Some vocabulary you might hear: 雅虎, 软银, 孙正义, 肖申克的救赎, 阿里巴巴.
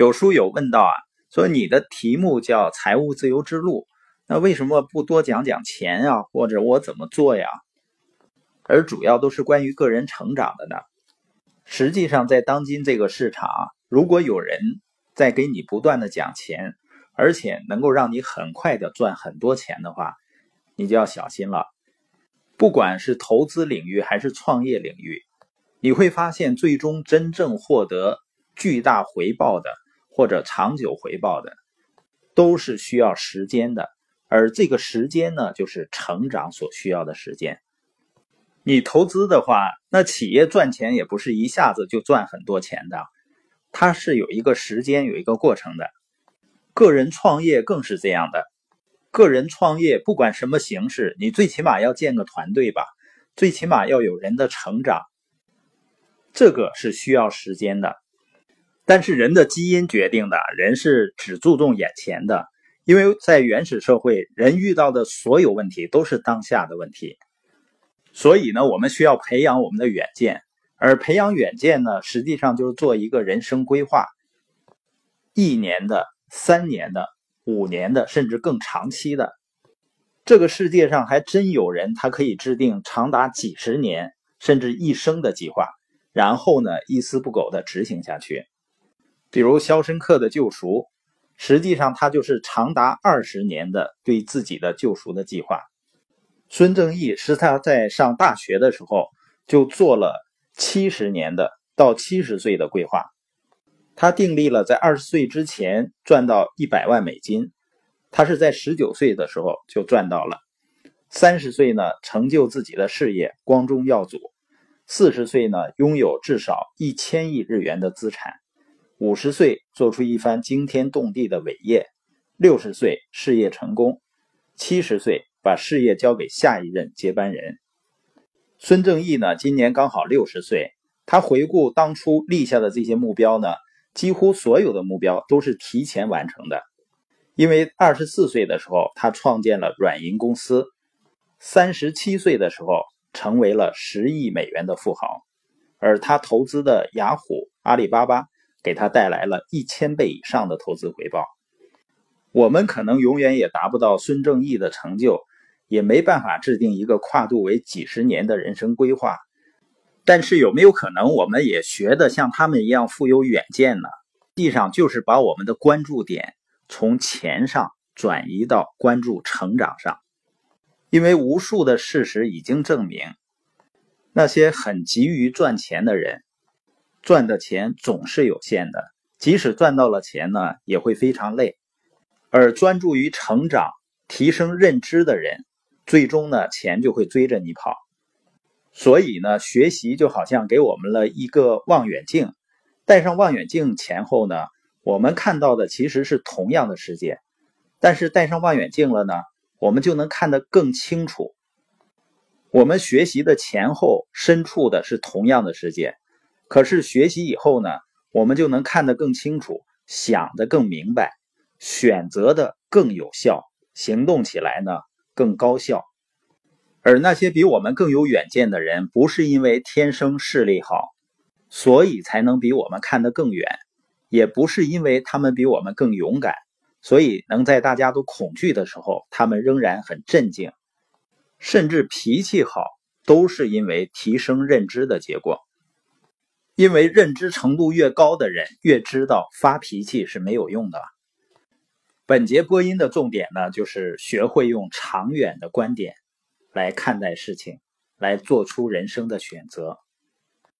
有书友问到啊，说你的题目叫财务自由之路，那为什么不多讲讲钱啊，或者我怎么做呀？而主要都是关于个人成长的呢？实际上在当今这个市场，如果有人在给你不断的讲钱，而且能够让你很快的赚很多钱的话，你就要小心了。不管是投资领域还是创业领域，你会发现最终真正获得巨大回报的或者长久回报的都是需要时间的，而这个时间呢，就是成长所需要的时间。你投资的话，那企业赚钱也不是一下子就赚很多钱的，它是有一个时间有一个过程的。个人创业更是这样的，个人创业不管什么形式，你最起码要建个团队吧，最起码要有人的成长，这个是需要时间的。但是人的基因决定的，人是只注重眼前的，因为在原始社会，人遇到的所有问题都是当下的问题。所以呢，我们需要培养我们的远见，而培养远见呢，实际上就是做一个人生规划，1年的、3年的、5年的，甚至更长期的。这个世界上还真有人，他可以制定长达几十年甚至一生的计划，然后呢，一丝不苟的执行下去。比如《肖申克的救赎》，实际上它就是长达20年的对自己的救赎的计划。孙正义是他在上大学的时候就做了70年的到70岁的规划，他订立了在20岁之前赚到100万美金，他是在19岁的时候就赚到了。30岁呢，成就自己的事业，光宗耀祖。40岁呢，拥有至少1000亿日元的资产。50岁做出一番惊天动地的伟业。60岁事业成功。70岁把事业交给下一任接班人。孙正义呢，今年刚好60岁。他回顾当初立下的这些目标呢，几乎所有的目标都是提前完成的。因为24岁的时候，他创建了软银公司。37岁的时候，成为了10亿美元的富豪。而他投资的雅虎、阿里巴巴给他带来了1000倍以上的投资回报。我们可能永远也达不到孙正义的成就，也没办法制定一个跨度为几十年的人生规划，但是有没有可能我们也学得像他们一样富有远见呢？实际上就是把我们的关注点从钱上转移到关注成长上。因为无数的事实已经证明，那些很急于赚钱的人赚的钱总是有限的，即使赚到了钱呢，也会非常累。而专注于成长、提升认知的人，最终呢，钱就会追着你跑。所以呢，学习就好像给我们了一个望远镜，戴上望远镜前后呢，我们看到的其实是同样的世界，但是戴上望远镜了呢，我们就能看得更清楚。我们学习的前后深处的是同样的世界，可是学习以后呢，我们就能看得更清楚，想得更明白，选择的更有效，行动起来呢更高效。而那些比我们更有远见的人，不是因为天生视力好，所以才能比我们看得更远，也不是因为他们比我们更勇敢，所以能在大家都恐惧的时候，他们仍然很镇静，甚至脾气好，都是因为提升认知的结果。因为认知程度越高的人，越知道发脾气是没有用的。本节播音的重点呢，就是学会用长远的观点来看待事情，来做出人生的选择。